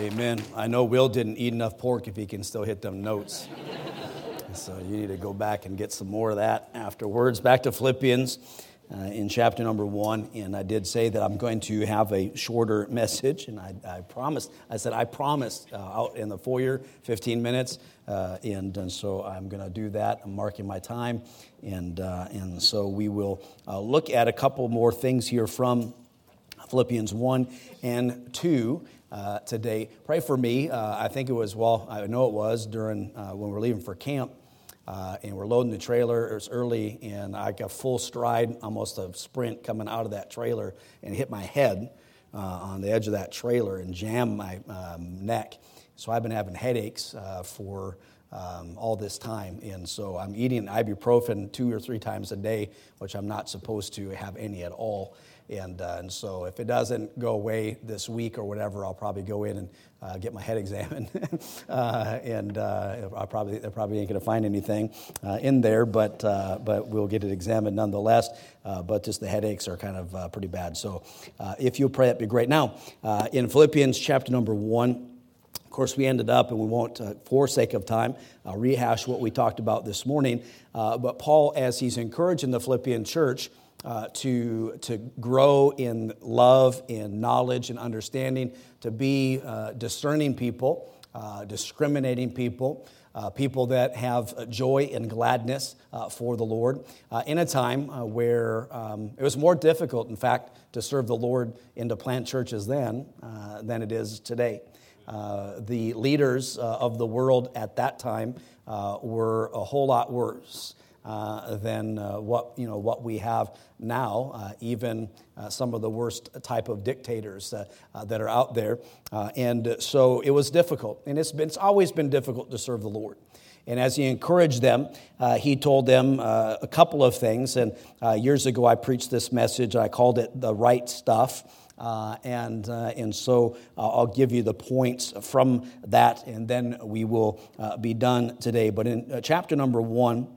Amen. I know Will didn't eat enough pork if he can still hit them notes. So you need to go back and get some more of that afterwards. Back to Philippians in chapter number 1. And I did say that I'm going to have a shorter message. And I promised out in the foyer, 15 minutes. And so I'm going to do that. I'm marking my time. And so we will look at a couple more things here from Philippians 1 and 2. Today. Pray for me. I know it was during when we're leaving for camp and we're loading the trailer. It was early and I got full stride, almost a sprint coming out of that trailer and hit my head on the edge of that trailer and jammed my neck. So I've been having headaches for all this time. And so I'm eating ibuprofen 2 or 3 times a day, which I'm not supposed to have any at all. And so if it doesn't go away this week or whatever, I'll probably go in and get my head examined. They probably ain't going to find anything in there, but we'll get it examined nonetheless. But just the headaches are kind of pretty bad. So if you'll pray, that'd be great. Now, in Philippians chapter number 1, of course, we ended up, and we won't, for sake of time, rehash what we talked about this morning. But Paul, as he's encouraging the Philippian church to grow in love and knowledge and understanding, to be discerning people, discriminating people, people that have joy and gladness for the Lord in a time where it was more difficult, in fact, to serve the Lord and to plant churches then than it is today. The leaders of the world at that time were a whole lot worse than what we have now. Even some of the worst type of dictators that are out there, and so it was difficult, and it's always been difficult to serve the Lord. And as he encouraged them, he told them a couple of things. And years ago, I preached this message. I called it "The Right Stuff." And so I'll give you the points from that, and then we will be done today. But in chapter number 1,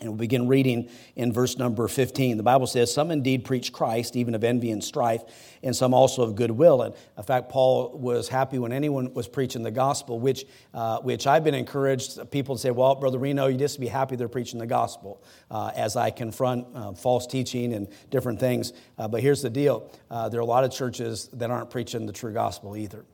and we'll begin reading in verse number 15, the Bible says, "Some indeed preach Christ, even of envy and strife, and some also of goodwill." And in fact, Paul was happy when anyone was preaching the gospel, which I've been encouraged people to say, "Well, Brother Reno, you just be happy they're preaching the gospel," as I confront false teaching and different things. But here's the deal. There are a lot of churches that aren't preaching the true gospel either.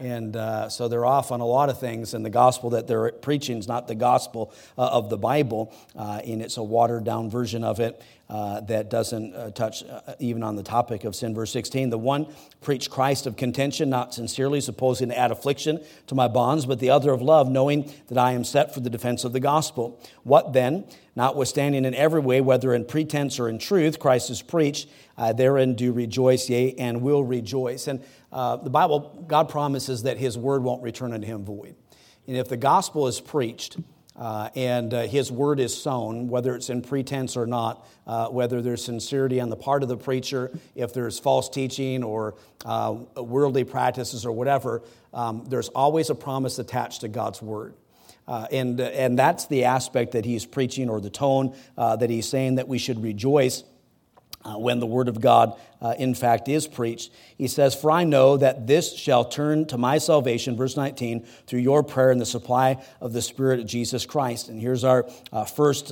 And so they're off on a lot of things, and the gospel that they're preaching is not the gospel of the Bible, and it's a watered-down version of it that doesn't touch even on the topic of sin. Verse 16, "The one preached Christ of contention, not sincerely, supposing to add affliction to my bonds, but the other of love, knowing that I am set for the defense of the gospel. What then? Notwithstanding in every way, whether in pretense or in truth, Christ is preached. I therein do rejoice, yea, and will rejoice." And the Bible, God promises that his word won't return unto him void. And if the gospel is preached and his word is sown, whether it's in pretense or not, whether there's sincerity on the part of the preacher, if there's false teaching or worldly practices or whatever, there's always a promise attached to God's word. And that's the aspect that he's preaching, or the tone that he's saying that we should rejoice when the word of God, in fact, is preached. He says, "For I know that this shall turn to my salvation," verse 19, "through your prayer and the supply of the Spirit of Jesus Christ." And here's our first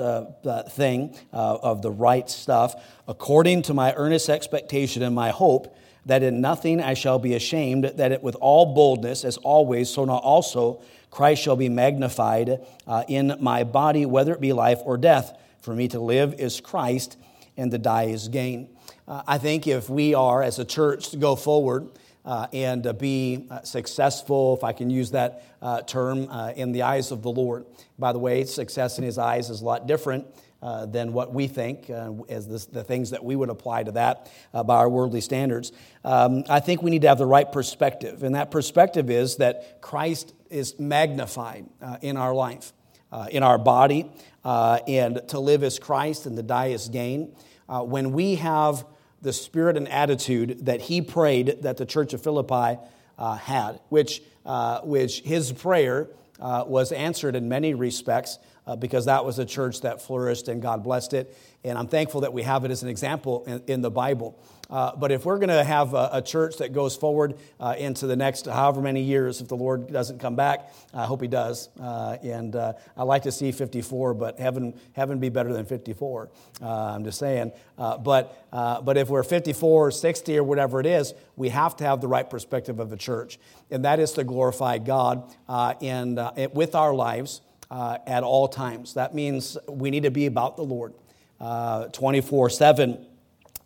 thing of the right stuff. "According to my earnest expectation and my hope, that in nothing I shall be ashamed, that it with all boldness, as always, so now also Christ shall be magnified in my body, whether it be life or death. For me to live is Christ, and to die is gain." I think if we are, as a church, to go forward and be successful, if I can use that term, in the eyes of the Lord. By the way, success in his eyes is a lot different than what we think, as the things that we would apply to that by our worldly standards. I think we need to have the right perspective, and that perspective is that Christ is magnified in our life, in our body, and to live is Christ and to die is gain. When we have the spirit and attitude that he prayed that the church of Philippi had, which his prayer was answered in many respects, because that was a church that flourished and God blessed it. And I'm thankful that we have it as an example in the Bible. But if we're going to have a church that goes forward into the next however many years, if the Lord doesn't come back, I hope he does. And I like to see 54, but heaven be better than 54. I'm just saying. But if we're 54 or 60 or whatever it is, we have to have the right perspective of the church. And that is to glorify God with our lives. At all times. That means we need to be about the Lord 24/7,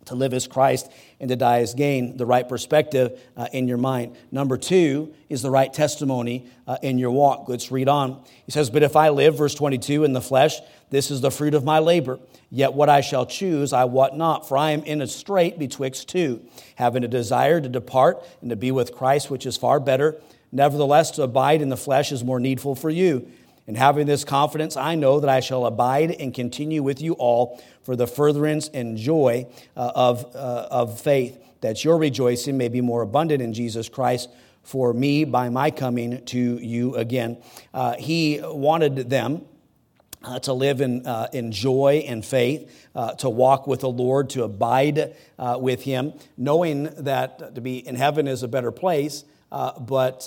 to live as Christ and to die as gain, the right perspective in your mind. Number two is the right testimony in your walk. Let's read on. He says, but if I live, verse 22, in the flesh, this is the fruit of my labor. Yet what I shall choose, I wot not, for I am in a strait betwixt two, having a desire to depart and to be with Christ, which is far better. Nevertheless, to abide in the flesh is more needful for you. And having this confidence, I know that I shall abide and continue with you all for the furtherance and joy of faith, that your rejoicing may be more abundant in Jesus Christ for me by my coming to you again. He wanted them to live in joy and faith, to walk with the Lord, to abide with him, knowing that to be in heaven is a better place, but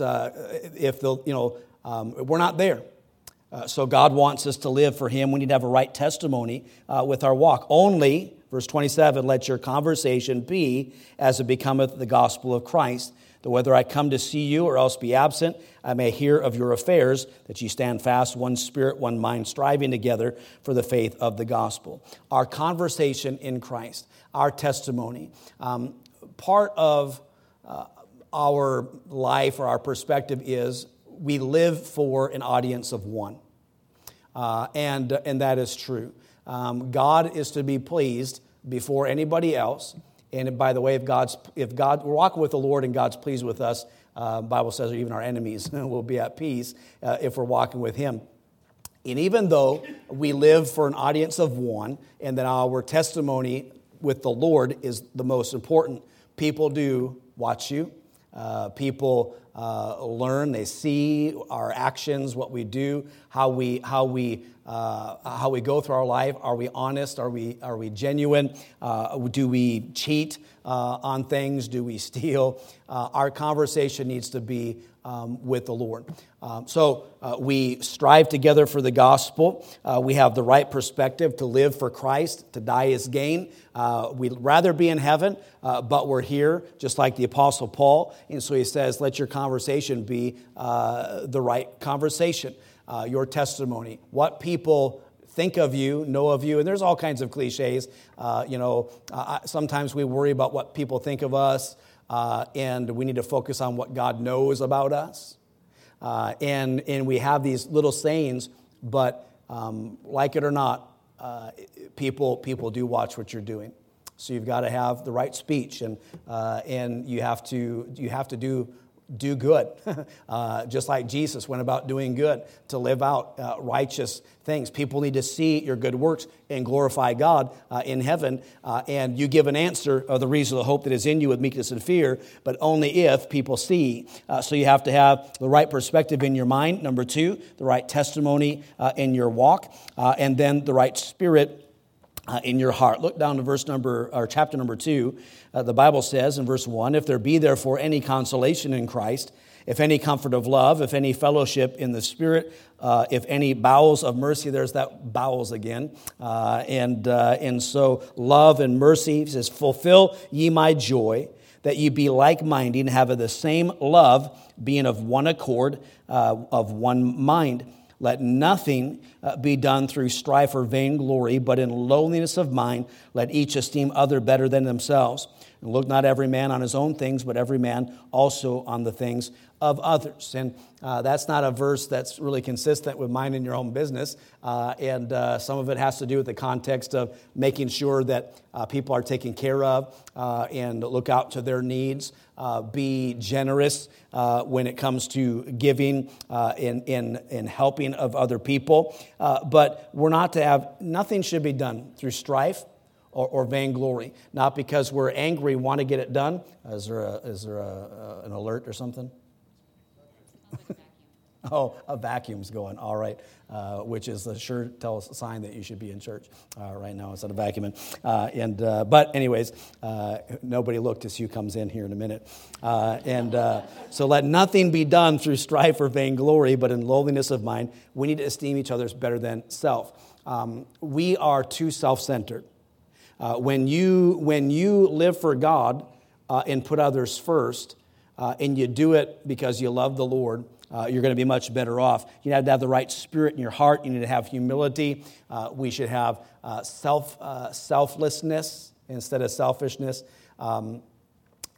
if the we're not there. So God wants us to live for him. We need to have a right testimony with our walk. Only, verse 27, let your conversation be as it becometh the gospel of Christ, that whether I come to see you or else be absent, I may hear of your affairs, that ye stand fast, one spirit, one mind, striving together for the faith of the gospel. Our conversation in Christ, our testimony, part of our life or our perspective is we live for an audience of one, and that is true. God is to be pleased before anybody else, and by the way, if we're walking with the Lord and God's pleased with us, Bible says even our enemies will be at peace if we're walking with him. And even though we live for an audience of one, and that our testimony with the Lord is the most important, people do watch you. People learn, they see our actions, what we do, how we go through our life. Are we honest? Are we genuine? Do we cheat on things? Do we steal? Our conversation needs to be with the Lord. So we strive together for the gospel. We have the right perspective to live for Christ, to die is gain. We'd rather be in heaven, but we're here, just like the Apostle Paul. And so he says, let your conversation be the right conversation, your testimony, what people think of you, know of you, and there's all kinds of cliches. Sometimes we worry about what people think of us, and we need to focus on what God knows about us. And we have these little sayings, but like it or not, people do watch what you're doing. So you've got to have the right speech, and you have to do good, just like Jesus went about doing good, to live out righteous things. People need to see your good works and glorify God in heaven, and you give an answer of the reason of the hope that is in you with meekness and fear, but only if people see. So you have to have the right perspective in your mind, number two, the right testimony in your walk, and then the right spirit in your heart. Look down to chapter number 2. The Bible says in verse 1, if there be therefore any consolation in Christ, if any comfort of love, if any fellowship in the Spirit, if any bowels of mercy, there's that bowels again. And so love and mercy, says, fulfill ye my joy, that ye be like-minded, and have the same love, being of one accord, of one mind. Let nothing be done through strife or vainglory, but in lowliness of mind, let each esteem other better than themselves. And look not every man on his own things, but every man also on the things of others. And that's not a verse that's really consistent with minding your own business. And some of it has to do with the context of making sure that people are taken care of and look out to their needs. Be generous when it comes to giving and helping of other people. But we're not to have, nothing should be done through strife or vainglory. Not because we're angry, want to get it done. Is there an alert or something? Oh, a vacuum's going. All right, which is a sure tell sign that you should be in church right now instead of vacuuming. But anyways, nobody looked as Hugh comes in here in a minute. So let nothing be done through strife or vainglory, but in lowliness of mind. We need to esteem each other better than self. We are too self-centered. When you live for God and put others first, and you do it because you love the Lord, you're going to be much better off. You have to have the right spirit in your heart. You need to have humility. We should have selflessness instead of selfishness.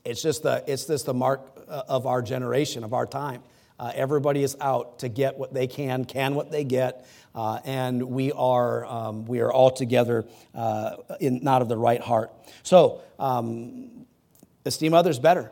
It's just the mark of our generation, of our time. Everybody is out to get what they can what they get, and we are all together not of the right heart. So esteem others better.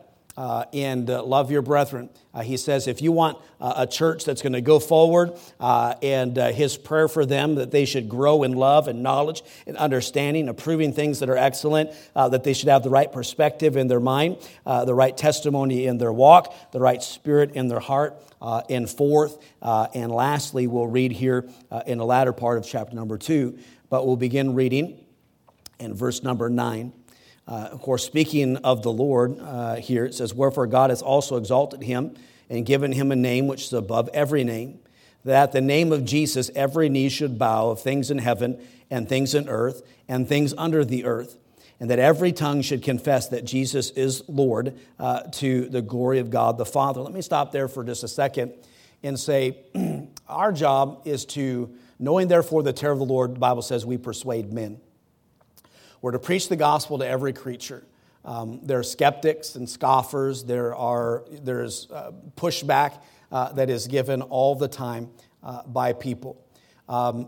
And love your brethren. He says if you want a church that's going to go forward and his prayer for them that they should grow in love and knowledge and understanding, approving things that are excellent, that they should have the right perspective in their mind, the right testimony in their walk, the right spirit in their heart. And fourth, and lastly, we'll read here in the latter part of chapter number 2, but we'll begin reading in verse number 9. Of course, speaking of the Lord here, it says, "Wherefore God has also exalted him and given him a name which is above every name, that at the name of Jesus every knee should bow of things in heaven and things in earth and things under the earth, and that every tongue should confess that Jesus is Lord to the glory of God the Father." Let me stop there for just a second and say our job is to, knowing therefore the terror of the Lord, the Bible says we persuade men. We're to preach the gospel to every creature. There are skeptics and scoffers. There's pushback that is given all the time by people.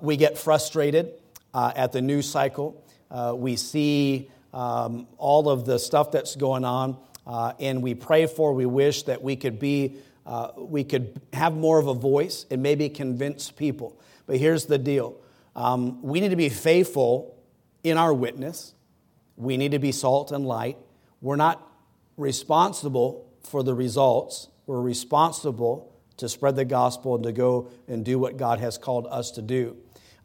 We get frustrated at the news cycle. We see all of the stuff that's going on, and we pray for, we wish that we could have more of a voice and maybe convince people. But here's the deal: we need to be faithful in our witness. We need to be salt and light. We're not responsible for the results. We're responsible to spread the gospel and to go and do what God has called us to do.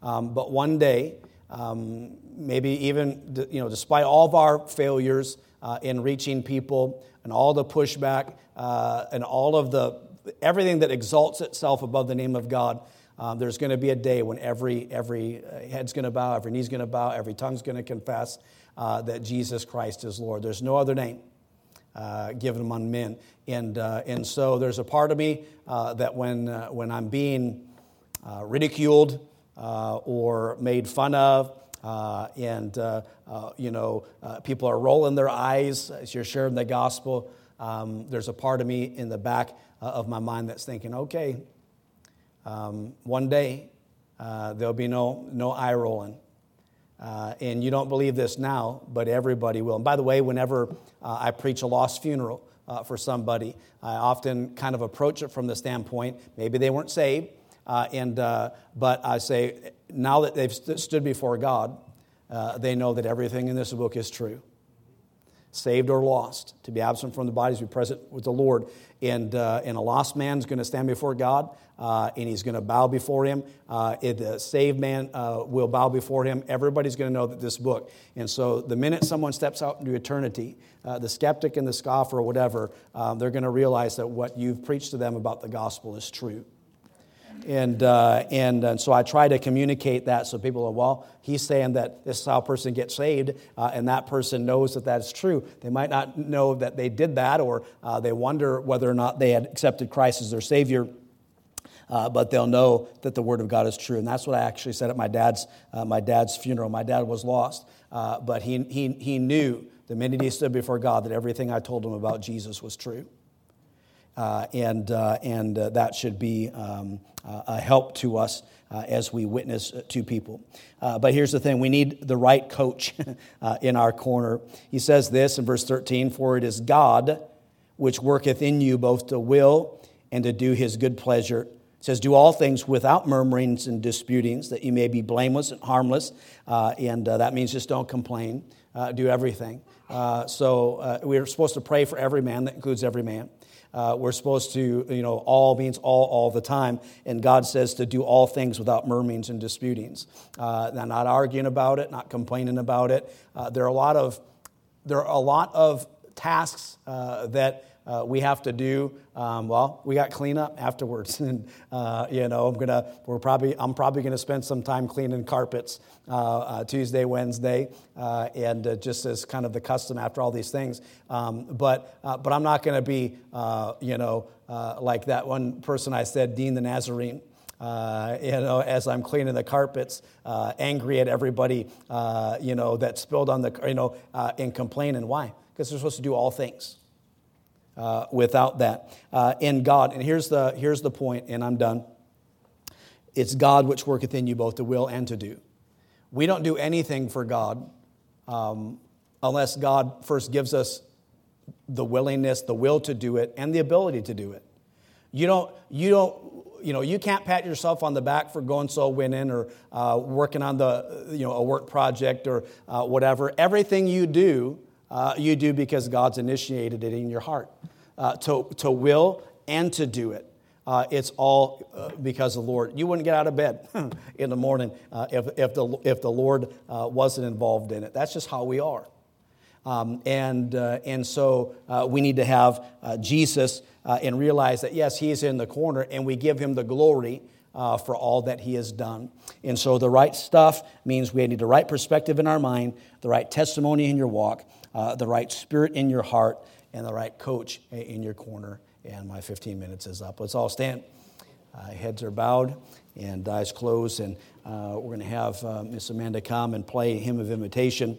But one day, maybe even, despite all of our failures in reaching people and all the pushback and all of the everything that exalts itself above the name of God, there's going to be a day when every head's going to bow, every knee's going to bow, every tongue's going to confess that Jesus Christ is Lord. There's no other name given among men, and so there's a part of me that when I'm being ridiculed or made fun of, people are rolling their eyes as you're sharing the gospel. There's a part of me in the back of my mind that's thinking, okay. One day, there'll be no eye rolling. And you don't believe this now, but everybody will. And by the way, whenever I preach a lost funeral for somebody, I often kind of approach it from the standpoint, maybe they weren't saved, but I say, now that they've stood before God, they know that everything in this book is true. Saved or lost, to be absent from the body is to be present with the Lord. And a lost man's going to stand before God, and he's going to bow before him. The saved man will bow before him. Everybody's going to know that this book. And so the minute someone steps out into eternity, the skeptic and the scoffer or whatever, they're going to realize that what you've preached to them about the gospel is true. And so I try to communicate that so people are, well, he's saying that this is how a person gets saved, and that person knows that that's true. They might not know that they did that, or they wonder whether or not they had accepted Christ as their Savior, but they'll know that the Word of God is true. And that's what I actually said at my dad's funeral. My dad was lost, but he knew the minute he stood before God that everything I told him about Jesus was true. And that should be a help to us as we witness to people. But here's the thing. We need the right coach in our corner. He says this in verse 13, "For it is God which worketh in you both to will and to do his good pleasure." It says, "Do all things without murmurings and disputings, that you may be blameless and harmless." And that means just don't complain. Do everything. So we're supposed to pray for every man. That includes every man. We're supposed to, all means all the time. And God says to do all things without murmurings and disputings. Not arguing about it, not complaining about it. There are a lot of tasks that we have to do. We got cleanup afterwards, and I'm probably gonna spend some time cleaning carpets Tuesday, Wednesday, and just as kind of the custom after all these things. But I'm not gonna be like that one person I said, Dean the Nazarene. As I'm cleaning the carpets, angry at everybody, that spilled on the, and complaining. Why? Because they're supposed to do all things without that in God. And here's the point, and I'm done. It's God which worketh in you both to will and to do. We don't do anything for God unless God first gives us the willingness, the will to do it, and the ability to do it. You can't pat yourself on the back for going so winning or working on a work project or whatever. Everything you do because God's initiated it in your heart to will and to do it. It's all because of the Lord. You wouldn't get out of bed in the morning if the Lord wasn't involved in it. That's just how we are, and so we need to have Jesus. And realize that, yes, he is in the corner, and we give him the glory for all that he has done. And so the right stuff means we need the right perspective in our mind, the right testimony in your walk, the right spirit in your heart, and the right coach in your corner. And my 15 minutes is up. Let's all stand. Heads are bowed and eyes closed. And we're going to have Miss Amanda come and play a hymn of invitation.